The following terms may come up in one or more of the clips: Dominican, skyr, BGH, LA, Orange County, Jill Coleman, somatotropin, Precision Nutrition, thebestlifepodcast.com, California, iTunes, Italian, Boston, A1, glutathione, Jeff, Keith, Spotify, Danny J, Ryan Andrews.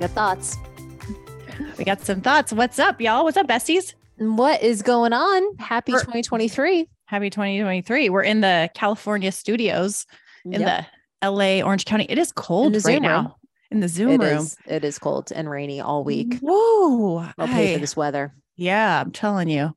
Got thoughts. We got some thoughts. What's up, y'all? What's up, besties? What is going on? Happy 2023. Happy 2023. We're in the California studios in the LA, Orange County. It is cold right now in the Zoom room. It is cold and rainy all week. Whoa. I'll pay for this weather. Yeah, I'm telling you.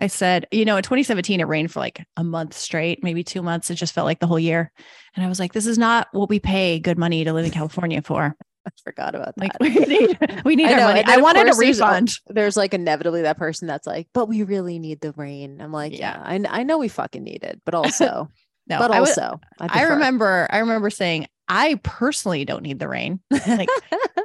I said, you know, in 2017, it rained for like a month straight, maybe 2 months. It just felt like the whole year. And I was like, this is not what we pay good money to live in California for. I forgot about that. Like, we need our money. I wanted a refund. There's like inevitably that person that's like, but we really need the rain. I'm like, I know we fucking need it, but also, I remember saying, I personally don't need the rain. Like,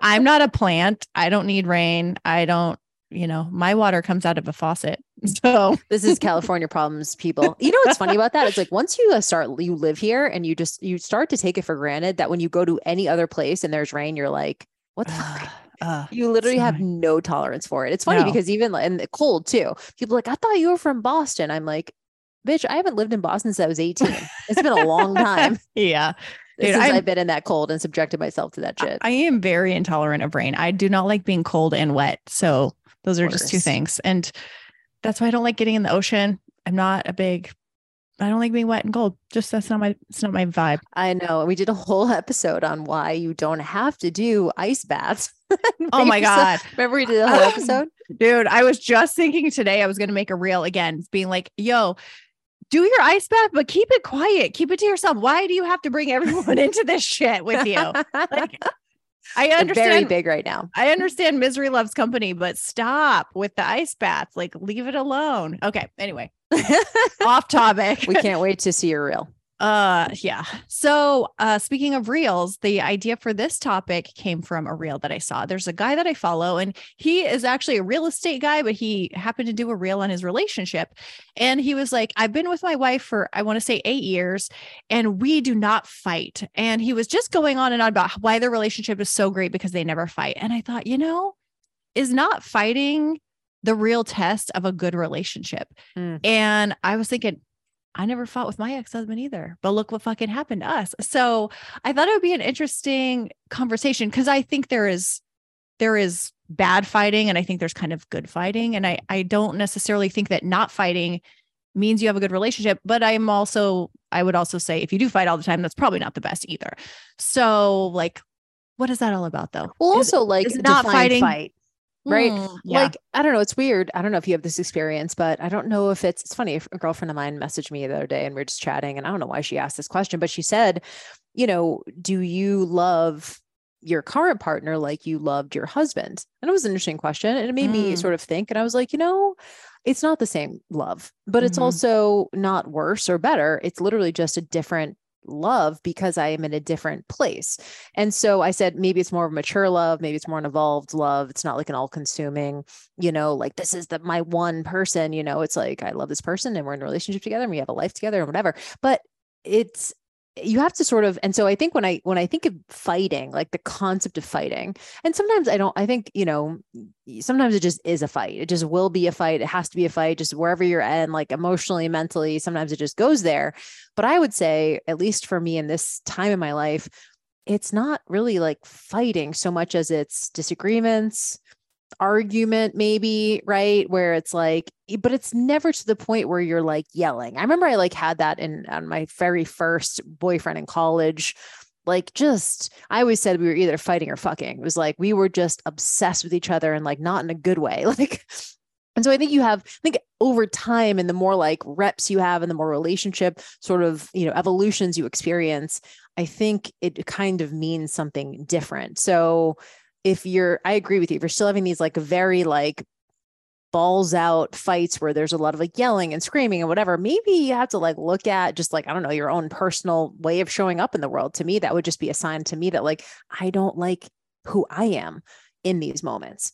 I'm not a plant. I don't need rain. I don't, you know, my water comes out of a faucet. So this is California problems, people. You know, what's funny about that? It's like, once you live here and you start to take it for granted that when you go to any other place and there's rain, you're like, what the fuck? You literally have no tolerance for it. It's funny because even and the cold too, people are like, I thought you were from Boston. I'm like, bitch, I haven't lived in Boston since I was 18. It's been a long time. Yeah. Dude, I've been in that cold and subjected myself to that shit. I am very intolerant of rain. I do not like being cold and wet. So those are just two things. And that's why I don't like getting in the ocean. I don't like being wet and cold. Just it's not my vibe. I know. We did a whole episode on why you don't have to do ice baths. Oh my God. Remember we did a whole episode? Dude, I was just thinking today, I was going to make a reel again, being like, yo, do your ice bath, but keep it quiet. Keep it to yourself. Why do you have to bring everyone into this shit with you? Like, I understand very big right now. I understand misery loves company, but stop with the ice bath. Like, leave it alone. Okay. Anyway, off topic. We can't wait to see your reel. Yeah. So, speaking of reels, the idea for this topic came from a reel that I saw. There's a guy that I follow, and he is actually a real estate guy, but he happened to do a reel on his relationship. And he was like, I've been with my wife for, I want to say 8 years, and we do not fight. And he was just going on and on about why their relationship is so great because they never fight. And I thought, you know, is not fighting the real test of a good relationship? And I was thinking, I never fought with my ex-husband either, but look what fucking happened to us. So I thought it would be an interesting conversation because I think there is bad fighting and I think there's kind of good fighting. And I don't necessarily think that not fighting means you have a good relationship, but I would also say if you do fight all the time, that's probably not the best either. So like, what is that all about though? Well, also like not fighting. Fight. Right. Like, I don't know. It's weird. I don't know if you have this experience, but I don't know if it's funny. A girlfriend of mine messaged me the other day and we were just chatting and I don't know why she asked this question, but she said, you know, do you love your current partner like you loved your husband? And it was an interesting question. And it made me sort of think. And I was like, you know, it's not the same love, but it's also not worse or better. It's literally just a different love because I am in a different place. And so I said, maybe it's more of a mature love. Maybe it's more an evolved love. It's not like an all consuming, you know, like this is my one person, you know, it's like, I love this person and we're in a relationship together and we have a life together and whatever, but you have to sort of, and so I think when I think of fighting, like the concept of fighting, and sometimes I think, you know, sometimes it just is a fight. It just will be a fight. It has to be a fight, just wherever you're at, like emotionally, mentally, sometimes it just goes there. But I would say, at least for me in this time in my life, it's not really like fighting so much as it's disagreements, argument maybe, right? Where it's like, but it's never to the point where you're like yelling. I remember I like had that on my very first boyfriend in college. Like just, I always said we were either fighting or fucking. It was like, we were just obsessed with each other and like not in a good way. Like, and so I think over time and the more like reps you have and the more relationship sort of, you know, evolutions you experience, I think it kind of means something different. So I agree with you. If you're still having these like very like balls out fights where there's a lot of like yelling and screaming and whatever, maybe you have to like look at just like, I don't know, your own personal way of showing up in the world. To me, that would just be a sign to me that like, I don't like who I am in these moments.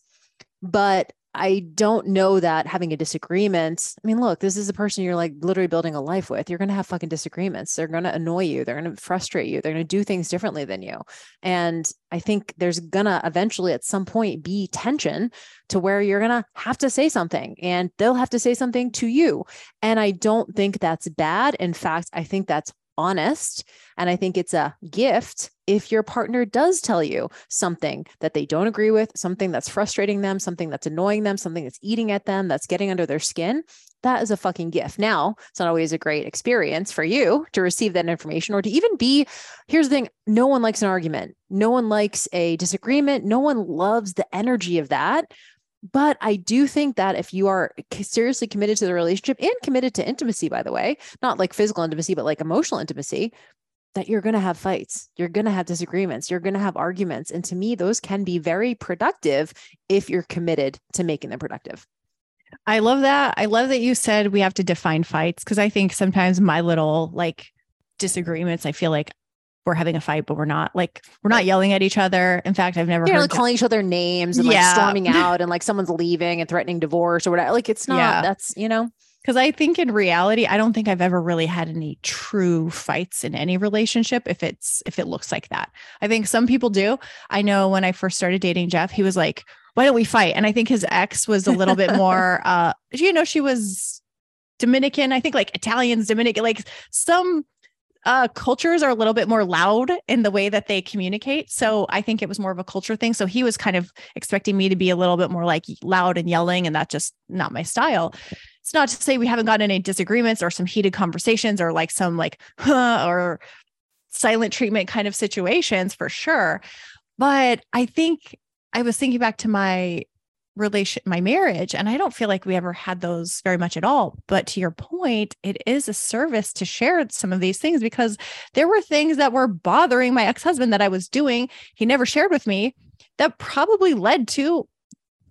But I don't know that having a disagreement, I mean, look, this is a person you're like literally building a life with. You're going to have fucking disagreements. They're going to annoy you. They're going to frustrate you. They're going to do things differently than you. And I think there's going to eventually at some point be tension to where you're going to have to say something and they'll have to say something to you. And I don't think that's bad. In fact, I think that's honest. And I think it's a gift if your partner does tell you something that they don't agree with, something that's frustrating them, something that's annoying them, something that's eating at them, that's getting under their skin. That is a fucking gift. Now, it's not always a great experience for you to receive that information or to even be, here's the thing, no one likes an argument. No one likes a disagreement. No one loves the energy of that. But I do think that if you are seriously committed to the relationship and committed to intimacy, by the way, not like physical intimacy, but like emotional intimacy, that you're going to have fights, you're going to have disagreements, you're going to have arguments. And to me, those can be very productive if you're committed to making them productive. I love that. I love that you said we have to define fights, because I think sometimes my little like disagreements, I feel like we're having a fight, but we're not yelling at each other. In fact, I've never heard calling each other names and like storming out and like someone's leaving and threatening divorce or whatever. Like it's not, that's, you know, because I think in reality, I don't think I've ever really had any true fights in any relationship. If it looks like that, I think some people do. I know when I first started dating Jeff, he was like, why don't we fight? And I think his ex was a little bit more, you know, she was Dominican, I think like Italians, Dominican, like some cultures are a little bit more loud in the way that they communicate. So I think it was more of a culture thing. So he was kind of expecting me to be a little bit more like loud and yelling, and that's just not my style. It's not to say we haven't gotten any disagreements or some heated conversations or like some like, or silent treatment kind of situations for sure. But I think I was thinking back to my marriage, and I don't feel like we ever had those very much at all. But to your point, it is a service to share some of these things, because there were things that were bothering my ex-husband that I was doing. He never shared with me that probably led to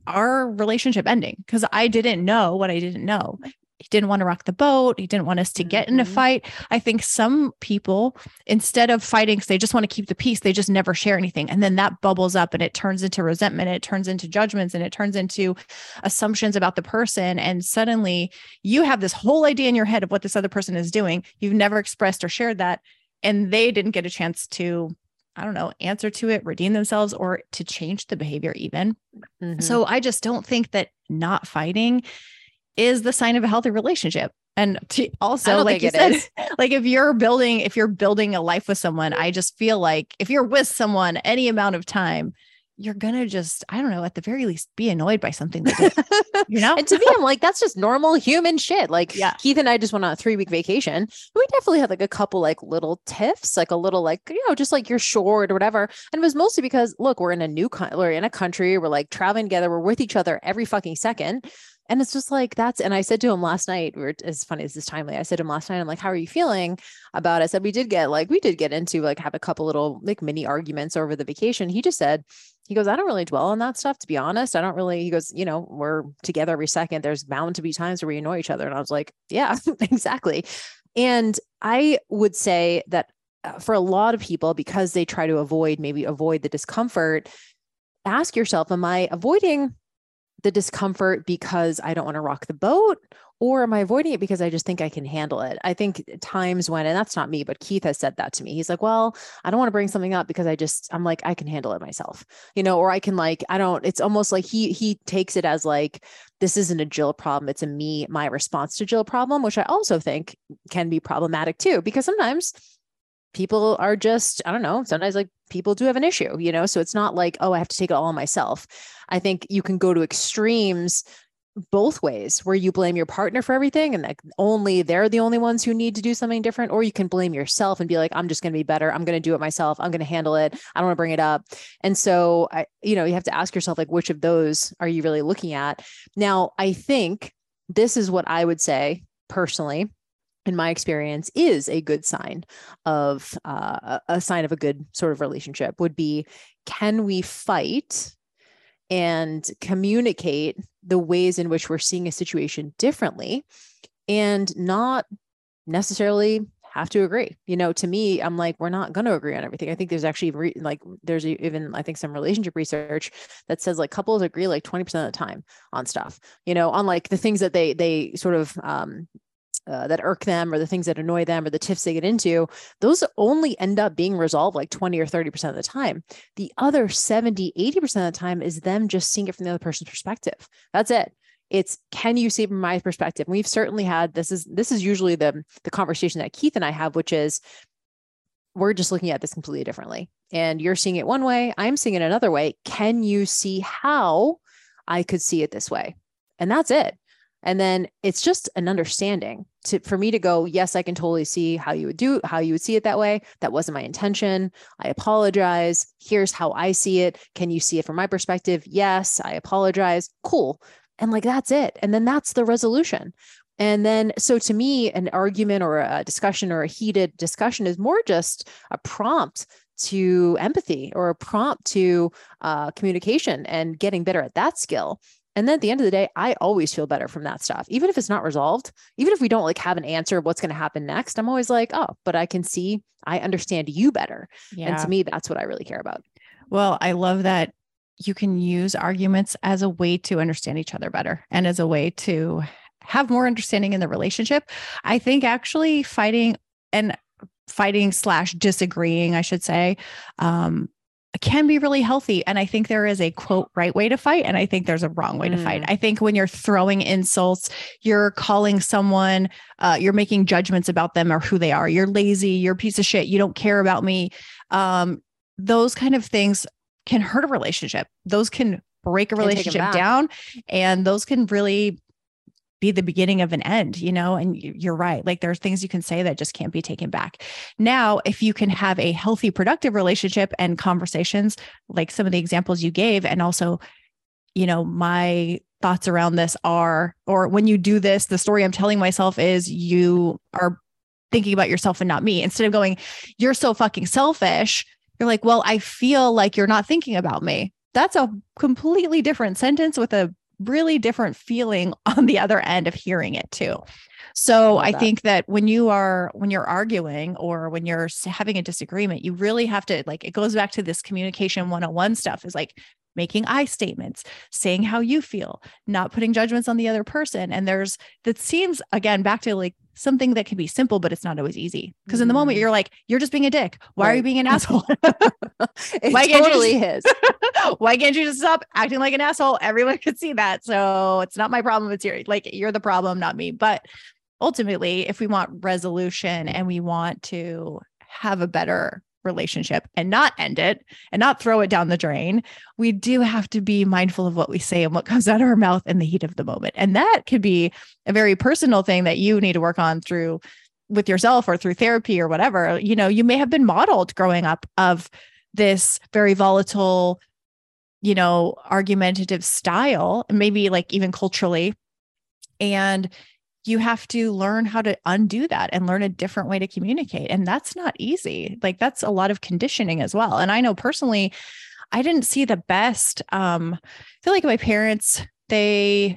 our relationship ending, because I didn't know what I didn't know. He didn't want to rock the boat. He didn't want us to get in a fight. I think some people, instead of fighting, because they just want to keep the peace, they just never share anything. And then that bubbles up and it turns into resentment. It turns into judgments, and it turns into assumptions about the person. And suddenly you have this whole idea in your head of what this other person is doing. You've never expressed or shared that. And they didn't get a chance to, I don't know, answer to it, redeem themselves, or to change the behavior even. Mm-hmm. So I just don't think that not fighting is the sign of a healthy relationship. And also, like you said, like if you're building a life with someone, I just feel like if you're with someone any amount of time, you're going to just, I don't know, at the very least be annoyed by something they did, you know? And to me, I'm like, that's just normal human shit. Like Keith and I just went on a 3-week vacation. We definitely had like a couple like little tiffs, like a little like, you know, just like you're short or whatever. And it was mostly because, look, we're in a country, we're like traveling together, we're with each other every fucking second. And it's just like, and I said to him last night, as funny as this timely, I said to him last night, I'm like, how are you feeling about it? I said, we did get into like, have a couple little like mini arguments over the vacation. He just said, he goes, I don't really dwell on that stuff, to be honest. I don't really, he goes, you know, we're together every second. There's bound to be times where we annoy each other. And I was like, yeah, exactly. And I would say that for a lot of people, because they try to avoid the discomfort, ask yourself, am I avoiding the discomfort because I don't want to rock the boat, or am I avoiding it because I just think I can handle it? I think times when, and that's not me, but Keith has said that to me. He's like, well, I don't want to bring something up because I'm like, I can handle it myself, you know, or I can like, I don't, it's almost like he takes it as like, this isn't a Jill problem. It's a my response to Jill problem, which I also think can be problematic too, because sometimes people are just, I don't know, sometimes like people do have an issue, you know? So it's not like, oh, I have to take it all on myself. I think you can go to extremes both ways, where you blame your partner for everything and like only they're the only ones who need to do something different, or you can blame yourself and be like, I'm just going to be better. I'm going to do it myself. I'm going to handle it. I don't want to bring it up. And so you know, you have to ask yourself, like, which of those are you really looking at? Now, I think this is what I would say personally, in my experience, is a good sign of a good sort of relationship would be, can we fight and communicate the ways in which we're seeing a situation differently and not necessarily have to agree. You know, to me, I'm like, we're not going to agree on everything. I think there's actually I think some relationship research that says like couples agree like 20% of the time on stuff, you know, on like the things that they sort of, that irk them or the things that annoy them or the tiffs they get into, those only end up being resolved like 20 or 30% of the time. The other 70, 80% of the time is them just seeing it from the other person's perspective. That's it. It's, can you see from my perspective? And we've certainly had, this is usually the conversation that Keith and I have, which is, we're just looking at this completely differently. And you're seeing it one way, I'm seeing it another way. Can you see how I could see it this way? And that's it. And then it's just an understanding for me to go, yes, I can totally see how you would see it that way. That wasn't my intention. I apologize. Here's how I see it. Can you see it from my perspective? Yes, I apologize. Cool. And like, that's it. And then that's the resolution. And then, so to me, an argument or a discussion or a heated discussion is more just a prompt to empathy or a prompt to communication and getting better at that skill. And then at the end of the day, I always feel better from that stuff. Even if it's not resolved, even if we don't like have an answer of what's going to happen next, I'm always like, oh, but I can see, I understand you better. Yeah. And to me, that's what I really care about. Well, I love that you can use arguments as a way to understand each other better and as a way to have more understanding in the relationship. I think actually fighting/disagreeing, I should say, can be really healthy. And I think there is a quote right way to fight. And I think there's a wrong way to fight. I think when you're throwing insults, you're calling someone, you're making judgments about them or who they are. You're lazy, you're a piece of shit. You don't care about me. Those kind of things can hurt a relationship. Those can break a relationship down, and those can really be the beginning of an end, you know, and you're right. Like there's things you can say that just can't be taken back. Now, if you can have a healthy, productive relationship and conversations, like some of the examples you gave, and also, you know, my thoughts around this are, or when you do this, the story I'm telling myself is you are thinking about yourself and not me. Instead of going, you're so fucking selfish. You're like, well, I feel like you're not thinking about me. That's a completely different sentence with a really different feeling on the other end of hearing it too. So I think that when you're arguing or when you're having a disagreement, you really have to, like, it goes back to this communication 101 stuff, is like making I statements, saying how you feel, not putting judgments on the other person. And that seems, again, back to like something that can be simple, but it's not always easy. Because in the moment you're like, you're just being a dick. Why are you being an asshole? Why can't you just stop acting like an asshole? Everyone could see that. So it's not my problem. It's your, like, you're the problem, not me. But ultimately, if we want resolution and we want to have a better relationship and not end it and not throw it down the drain, we do have to be mindful of what we say and what comes out of our mouth in the heat of the moment. And that could be a very personal thing that you need to work on through with yourself or through therapy or whatever. You know, you may have been modeled growing up of this very volatile, you know, argumentative style, and maybe like even culturally. And you have to learn how to undo that and learn a different way to communicate. And that's not easy. Like that's a lot of conditioning as well. And I know personally, I didn't see the best. I feel like my parents, they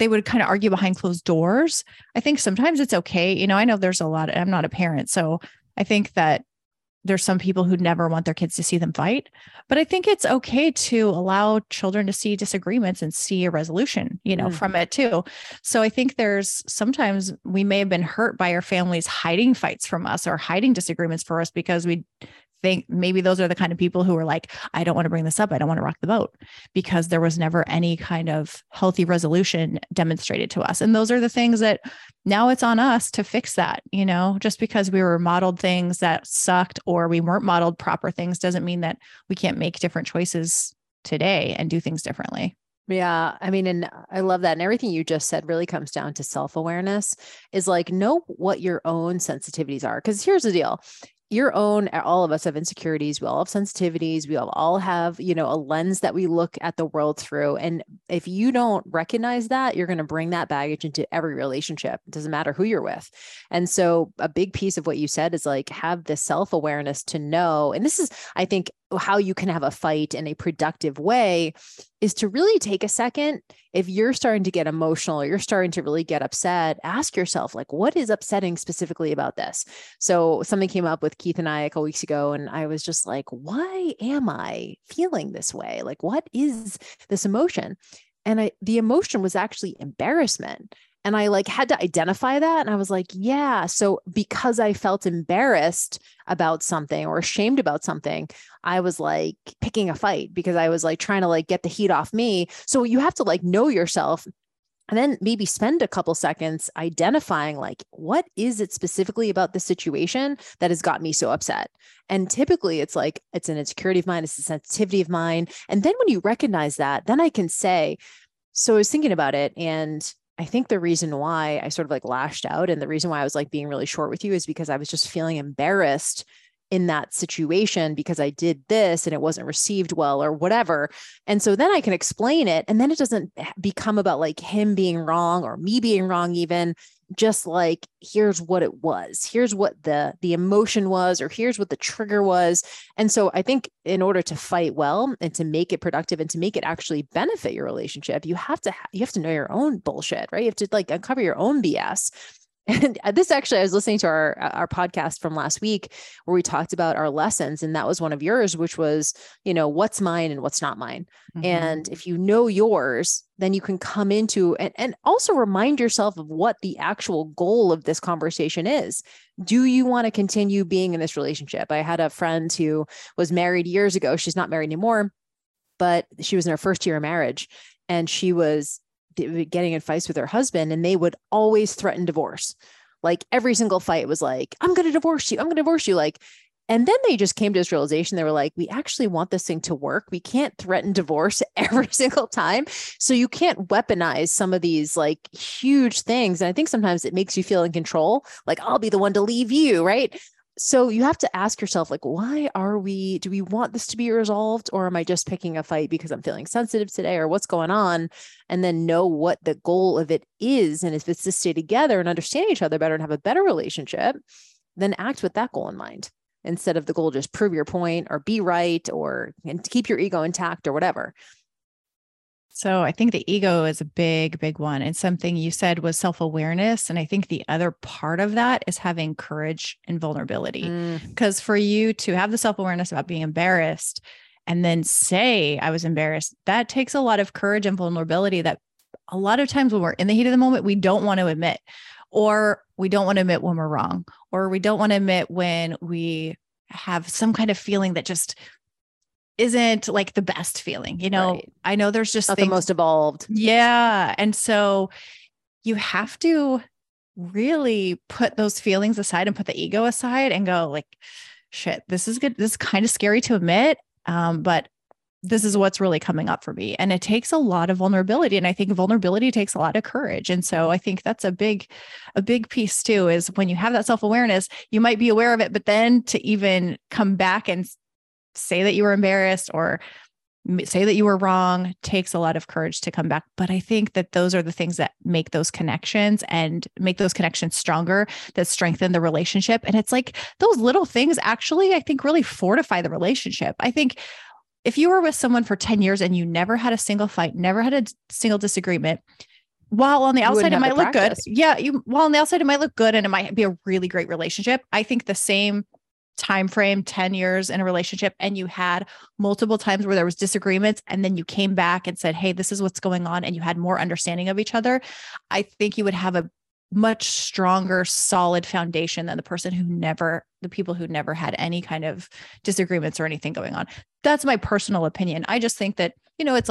would kind of argue behind closed doors. I think sometimes it's okay. You know, I know there's a lot, I'm not a parent. So I think that there's some people who never want their kids to see them fight, but I think it's okay to allow children to see disagreements and see a resolution, you know, from it too. So I think there's sometimes we may have been hurt by our families hiding fights from us or hiding disagreements for us because we think maybe those are the kind of people who are like, I don't want to bring this up. I don't want to rock the boat, because there was never any kind of healthy resolution demonstrated to us. And those are the things that now it's on us to fix that, you know, just because we were modeled things that sucked or we weren't modeled proper things doesn't mean that we can't make different choices today and do things differently. Yeah. I mean, and I love that. And everything you just said really comes down to self-awareness, is like, know what your own sensitivities are. Cause here's the deal. All of us have insecurities. We all have sensitivities. We all have, you know, a lens that we look at the world through. And if you don't recognize that, you're going to bring that baggage into every relationship. It doesn't matter who you're with. And so a big piece of what you said is like, have this self-awareness to know. And this is, I think, how you can have a fight in a productive way is to really take a second. If you're starting to get emotional, or you're starting to really get upset, ask yourself, like, what is upsetting specifically about this? So something came up with Keith and I a couple weeks ago, and I was just like, why am I feeling this way? Like, what is this emotion? And the emotion was actually embarrassment. And I had to identify that. And I was like, yeah, so because I felt embarrassed about something or ashamed about something, I was picking a fight because I was trying to get the heat off me. So you have to know yourself and then maybe spend a couple seconds identifying what is it specifically about the situation that has got me so upset? And typically it's it's an insecurity of mine, it's a sensitivity of mine. And then when you recognize that, then I can say, so I was thinking about it, and I think the reason why I sort of lashed out and the reason why I was being really short with you is because I was just feeling embarrassed in that situation because I did this and it wasn't received well or whatever. And so then I can explain it, and then it doesn't become about him being wrong or me being wrong, even just here's what it was, here's what the emotion was, or here's what the trigger was. And so I think in order to fight well and to make it productive and to make it actually benefit your relationship, you have to know your own bullshit, right? You have to uncover your own BS. And this actually, I was listening to our podcast from last week where we talked about our lessons. And that was one of yours, which was, what's mine and what's not mine. Mm-hmm. And if you know yours, then you can come into and also remind yourself of what the actual goal of this conversation is. Do you want to continue being in this relationship? I had a friend who was married years ago. She's not married anymore, but she was in her first year of marriage, and she was getting in fights with her husband, and they would always threaten divorce. Every single fight was I'm going to divorce you. I'm going to divorce you. And then they just came to this realization. They were we actually want this thing to work. We can't threaten divorce every single time. So you can't weaponize some of these huge things. And I think sometimes it makes you feel in control. I'll be the one to leave you. Right. So you have to ask yourself, why do we want this to be resolved? Or am I just picking a fight because I'm feeling sensitive today, or what's going on? And then know what the goal of it is. And if it's to stay together and understand each other better and have a better relationship, then act with that goal in mind, instead of the goal, just prove your point or be right, or and keep your ego intact or whatever. So I think the ego is a big, big one. And something you said was self-awareness. And I think the other part of that is having courage and vulnerability, because for you to have the self-awareness about being embarrassed and then say, I was embarrassed, that takes a lot of courage and vulnerability that a lot of times when we're in the heat of the moment, we don't want to admit, or we don't want to admit when we're wrong, or we don't want to admit when we have some kind of feeling that just isn't the best feeling, right. I know there's just the most evolved. Yeah. And so you have to really put those feelings aside and put the ego aside and go shit, this is good. This is kind of scary to admit. But this is what's really coming up for me. And it takes a lot of vulnerability. And I think vulnerability takes a lot of courage. And so I think that's a big piece too, is when you have that self-awareness, you might be aware of it, but then to even come back and say that you were embarrassed or say that you were wrong takes a lot of courage to come back. But I think that those are the things that make those connections and make those connections stronger, that strengthen the relationship. And it's those little things actually, I think, really fortify the relationship. I think if you were with someone for 10 years and you never had a single fight, never had a single disagreement, while on the outside, it might look good. Yeah. While on the outside, it might look good and it might be a really great relationship. I think the same time frame, 10 years in a relationship, and you had multiple times where there was disagreements, and then you came back and said, hey, this is what's going on, and you had more understanding of each other, I think you would have a much stronger, solid foundation than the people who never had any kind of disagreements or anything going on. That's my personal opinion. I just think that, it's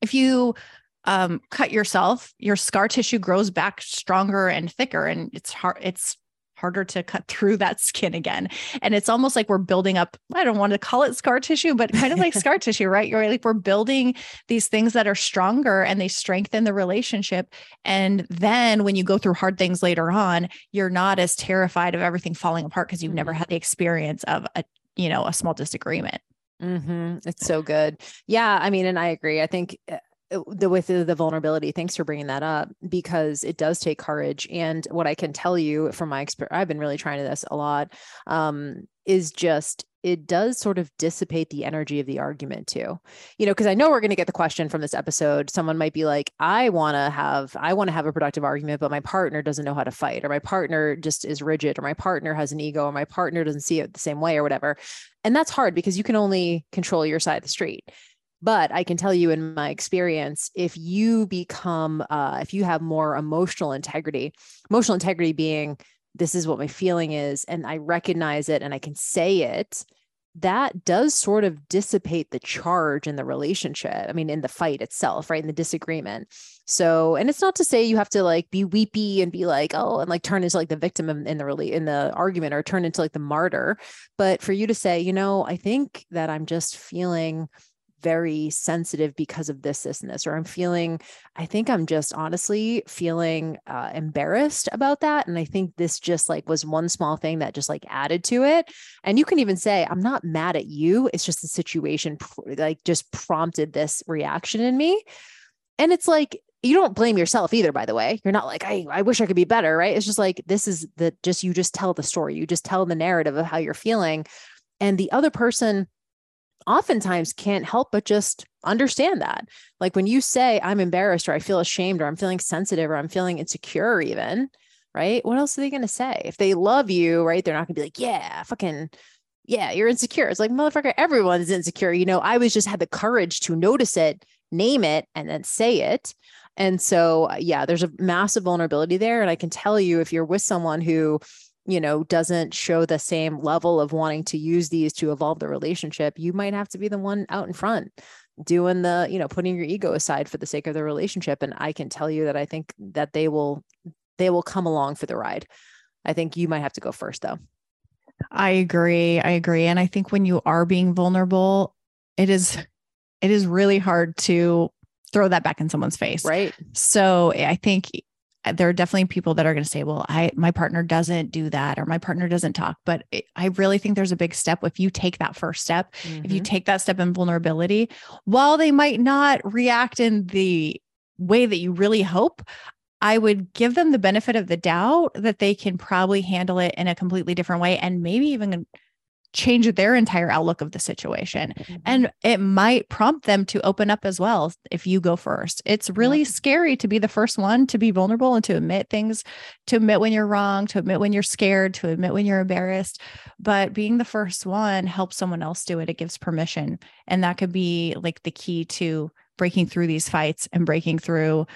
if you cut yourself, your scar tissue grows back stronger and thicker, and it's harder to cut through that skin again. And it's almost we're building up, I don't want to call it scar tissue, but kind of scar tissue, right? You're we're building these things that are stronger and they strengthen the relationship. And then when you go through hard things later on, you're not as terrified of everything falling apart because you've never had the experience of a small disagreement. Mm-hmm. It's so good. Yeah. I mean, and I agree. I think with the vulnerability, thanks for bringing that up, because it does take courage. And what I can tell you from my experience, I've been really trying to this a lot, is just it does sort of dissipate the energy of the argument too, you know, because I know we're going to get the question from this episode. Someone might be like, I want to have a productive argument, but my partner doesn't know how to fight, or my partner just is rigid, or my partner has an ego, or my partner doesn't see it the same way or whatever. And that's hard because you can only control your side of the street. But I can tell you in my experience, if you have more emotional integrity being, this is what my feeling is, and I recognize it and I can say it, that does sort of dissipate the charge in the relationship. I mean, in the fight itself, right? In the disagreement. So, and it's not to say you have to like be weepy and be like, oh, and like turn into like the victim in the argument, or turn into like the martyr. But for you to say, you know, I think that I'm just feeling very sensitive because of this, and this, or I'm honestly feeling embarrassed about that. And I think this just like was one small thing that just like added to it. And you can even say, I'm not mad at you. It's just the situation like just prompted this reaction in me. And it's like, you don't blame yourself either, by the way. You're not like, I wish I could be better, right? It's just like, you just tell the story. You just tell the narrative of how you're feeling. And the other person oftentimes can't help but just understand that. Like when you say, I'm embarrassed, or I feel ashamed, or I'm feeling sensitive, or I'm feeling insecure even, right? What else are they going to say? If they love you, right? They're not gonna be like, yeah, you're insecure. It's like, motherfucker, everyone's insecure. You know, I was just had the courage to notice it, name it, and then say it. And so, yeah, there's a massive vulnerability there. And I can tell you, if you're with someone who, you know, doesn't show the same level of wanting to use these to evolve the relationship, you might have to be the one out in front doing the, you know, putting your ego aside for the sake of the relationship. And I can tell you that I think that they will come along for the ride. I think you might have to go first though. I agree. And I think when you are being vulnerable, it is really hard to throw that back in someone's face. Right. So I think there are definitely people that are going to say, well, my partner doesn't do that, or my partner doesn't talk, but I really think there's a big step. If you take that first step, mm-hmm. if you take that step in vulnerability, while they might not react in the way that you really hope, I would give them the benefit of the doubt that they can probably handle it in a completely different way, and maybe even change their entire outlook of the situation. Mm-hmm. And it might prompt them to open up as well if you go first. It's really scary to be the first one, to be vulnerable and to admit things, to admit when you're wrong, to admit when you're scared, to admit when you're embarrassed. But being the first one helps someone else do it. It gives permission. And that could be like the key to breaking through these fights and breaking through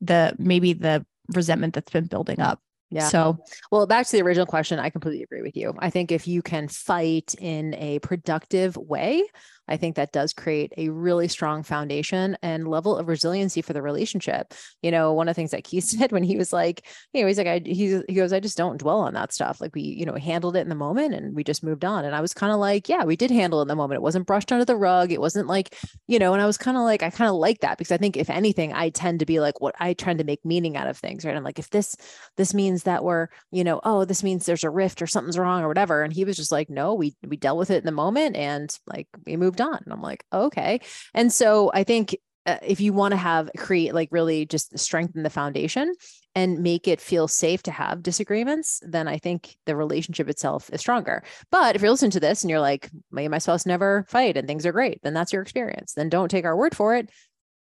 the resentment that's been building up. Yeah. So, well, back to the original question, I completely agree with you. I think if you can fight in a productive way, I think that does create a really strong foundation and level of resiliency for the relationship. You know, one of the things that Keith said when he was like, you know, he's like, he goes, I just don't dwell on that stuff. Like we, you know, handled it in the moment and we just moved on. And I was kind of like, yeah, we did handle it in the moment. It wasn't brushed under the rug. It wasn't like, you know, and I was kind of like, I kind of like that, because I think if anything, I tend to be like, what I tend to make meaning out of things, right? I'm like, if this means that we're, you know, oh, this means there's a rift or something's wrong or whatever. And he was just like, no, we dealt with it in the moment and like we moved on. And I'm like, okay. And so I think if you want to create like really just strengthen the foundation and make it feel safe to have disagreements, then I think the relationship itself is stronger. But if you're listening to this and you're like, me and my spouse never fight and things are great, then that's your experience. Then don't take our word for it.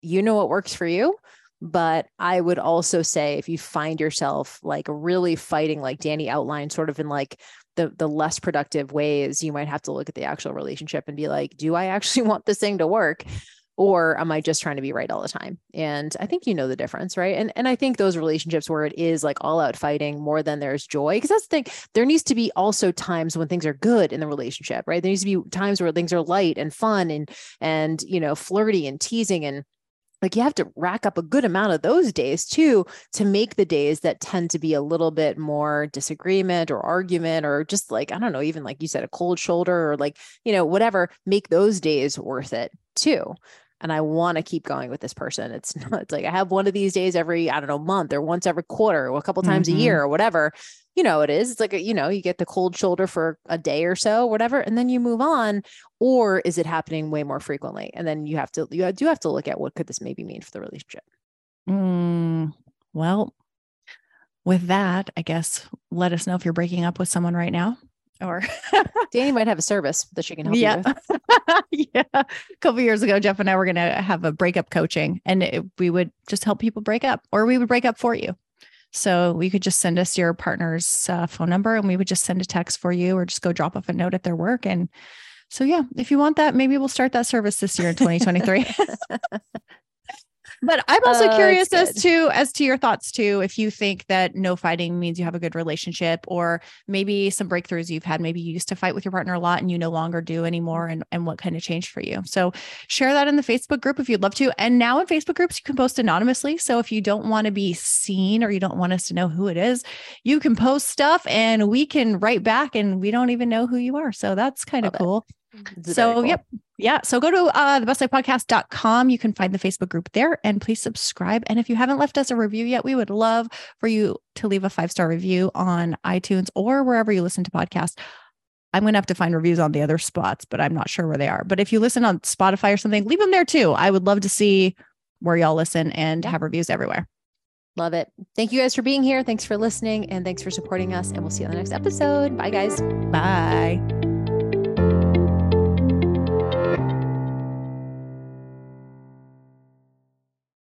You know what works for you. But I would also say if you find yourself like really fighting, like Danny outlined, sort of in like the less productive ways, you might have to look at the actual relationship and be like, do I actually want this thing to work? Or am I just trying to be right all the time? And I think you know the difference, right? And I think those relationships where it is like all out fighting more than there's joy, because that's the thing, there needs to be also times when things are good in the relationship, right? There needs to be times where things are light and fun and you know, flirty and teasing, and like you have to rack up a good amount of those days too, to make the days that tend to be a little bit more disagreement or argument, or just like, I don't know, even like you said, a cold shoulder or like, you know, whatever, make those days worth it too. And I want to keep going with this person. It's like, I have one of these days every, I don't know, month or once every quarter or a couple times a year or whatever, you know, it is. It's like, you know, you get the cold shoulder for a day or so, whatever, and then you move on. Or is it happening way more frequently? And then you do have to look at what could this maybe mean for the relationship. Well, with that, I guess, let us know if you're breaking up with someone right now. or Danny might have a service that she can help you with. Yeah. A couple of years ago, Jeff and I were going to have a breakup coaching, and we would just help people break up, or we would break up for you. So we could just send us your partner's phone number, and we would just send a text for you, or just go drop off a note at their work. And so, yeah, if you want that, maybe we'll start that service this year in 2023. But I'm also curious as to your thoughts too, if you think that no fighting means you have a good relationship, or maybe some breakthroughs you've had. Maybe you used to fight with your partner a lot and you no longer do anymore, and what kind of changed for you. So share that in the Facebook group if you'd love to. And now in Facebook groups, you can post anonymously. So if you don't want to be seen, or you don't want us to know who it is, you can post stuff and we can write back, and we don't even know who you are. So that's kind of cool. So, yep. Yeah. So go to thebestlifepodcast.com. You can find the Facebook group there, and please subscribe. And if you haven't left us a review yet, we would love for you to leave a 5-star review on iTunes or wherever you listen to podcasts. I'm going to have to find reviews on the other spots, but I'm not sure where they are. But if you listen on Spotify or something, leave them there too. I would love to see where y'all listen and have reviews everywhere. Love it. Thank you guys for being here. Thanks for listening, and thanks for supporting us. And we'll see you on the next episode. Bye guys. Bye.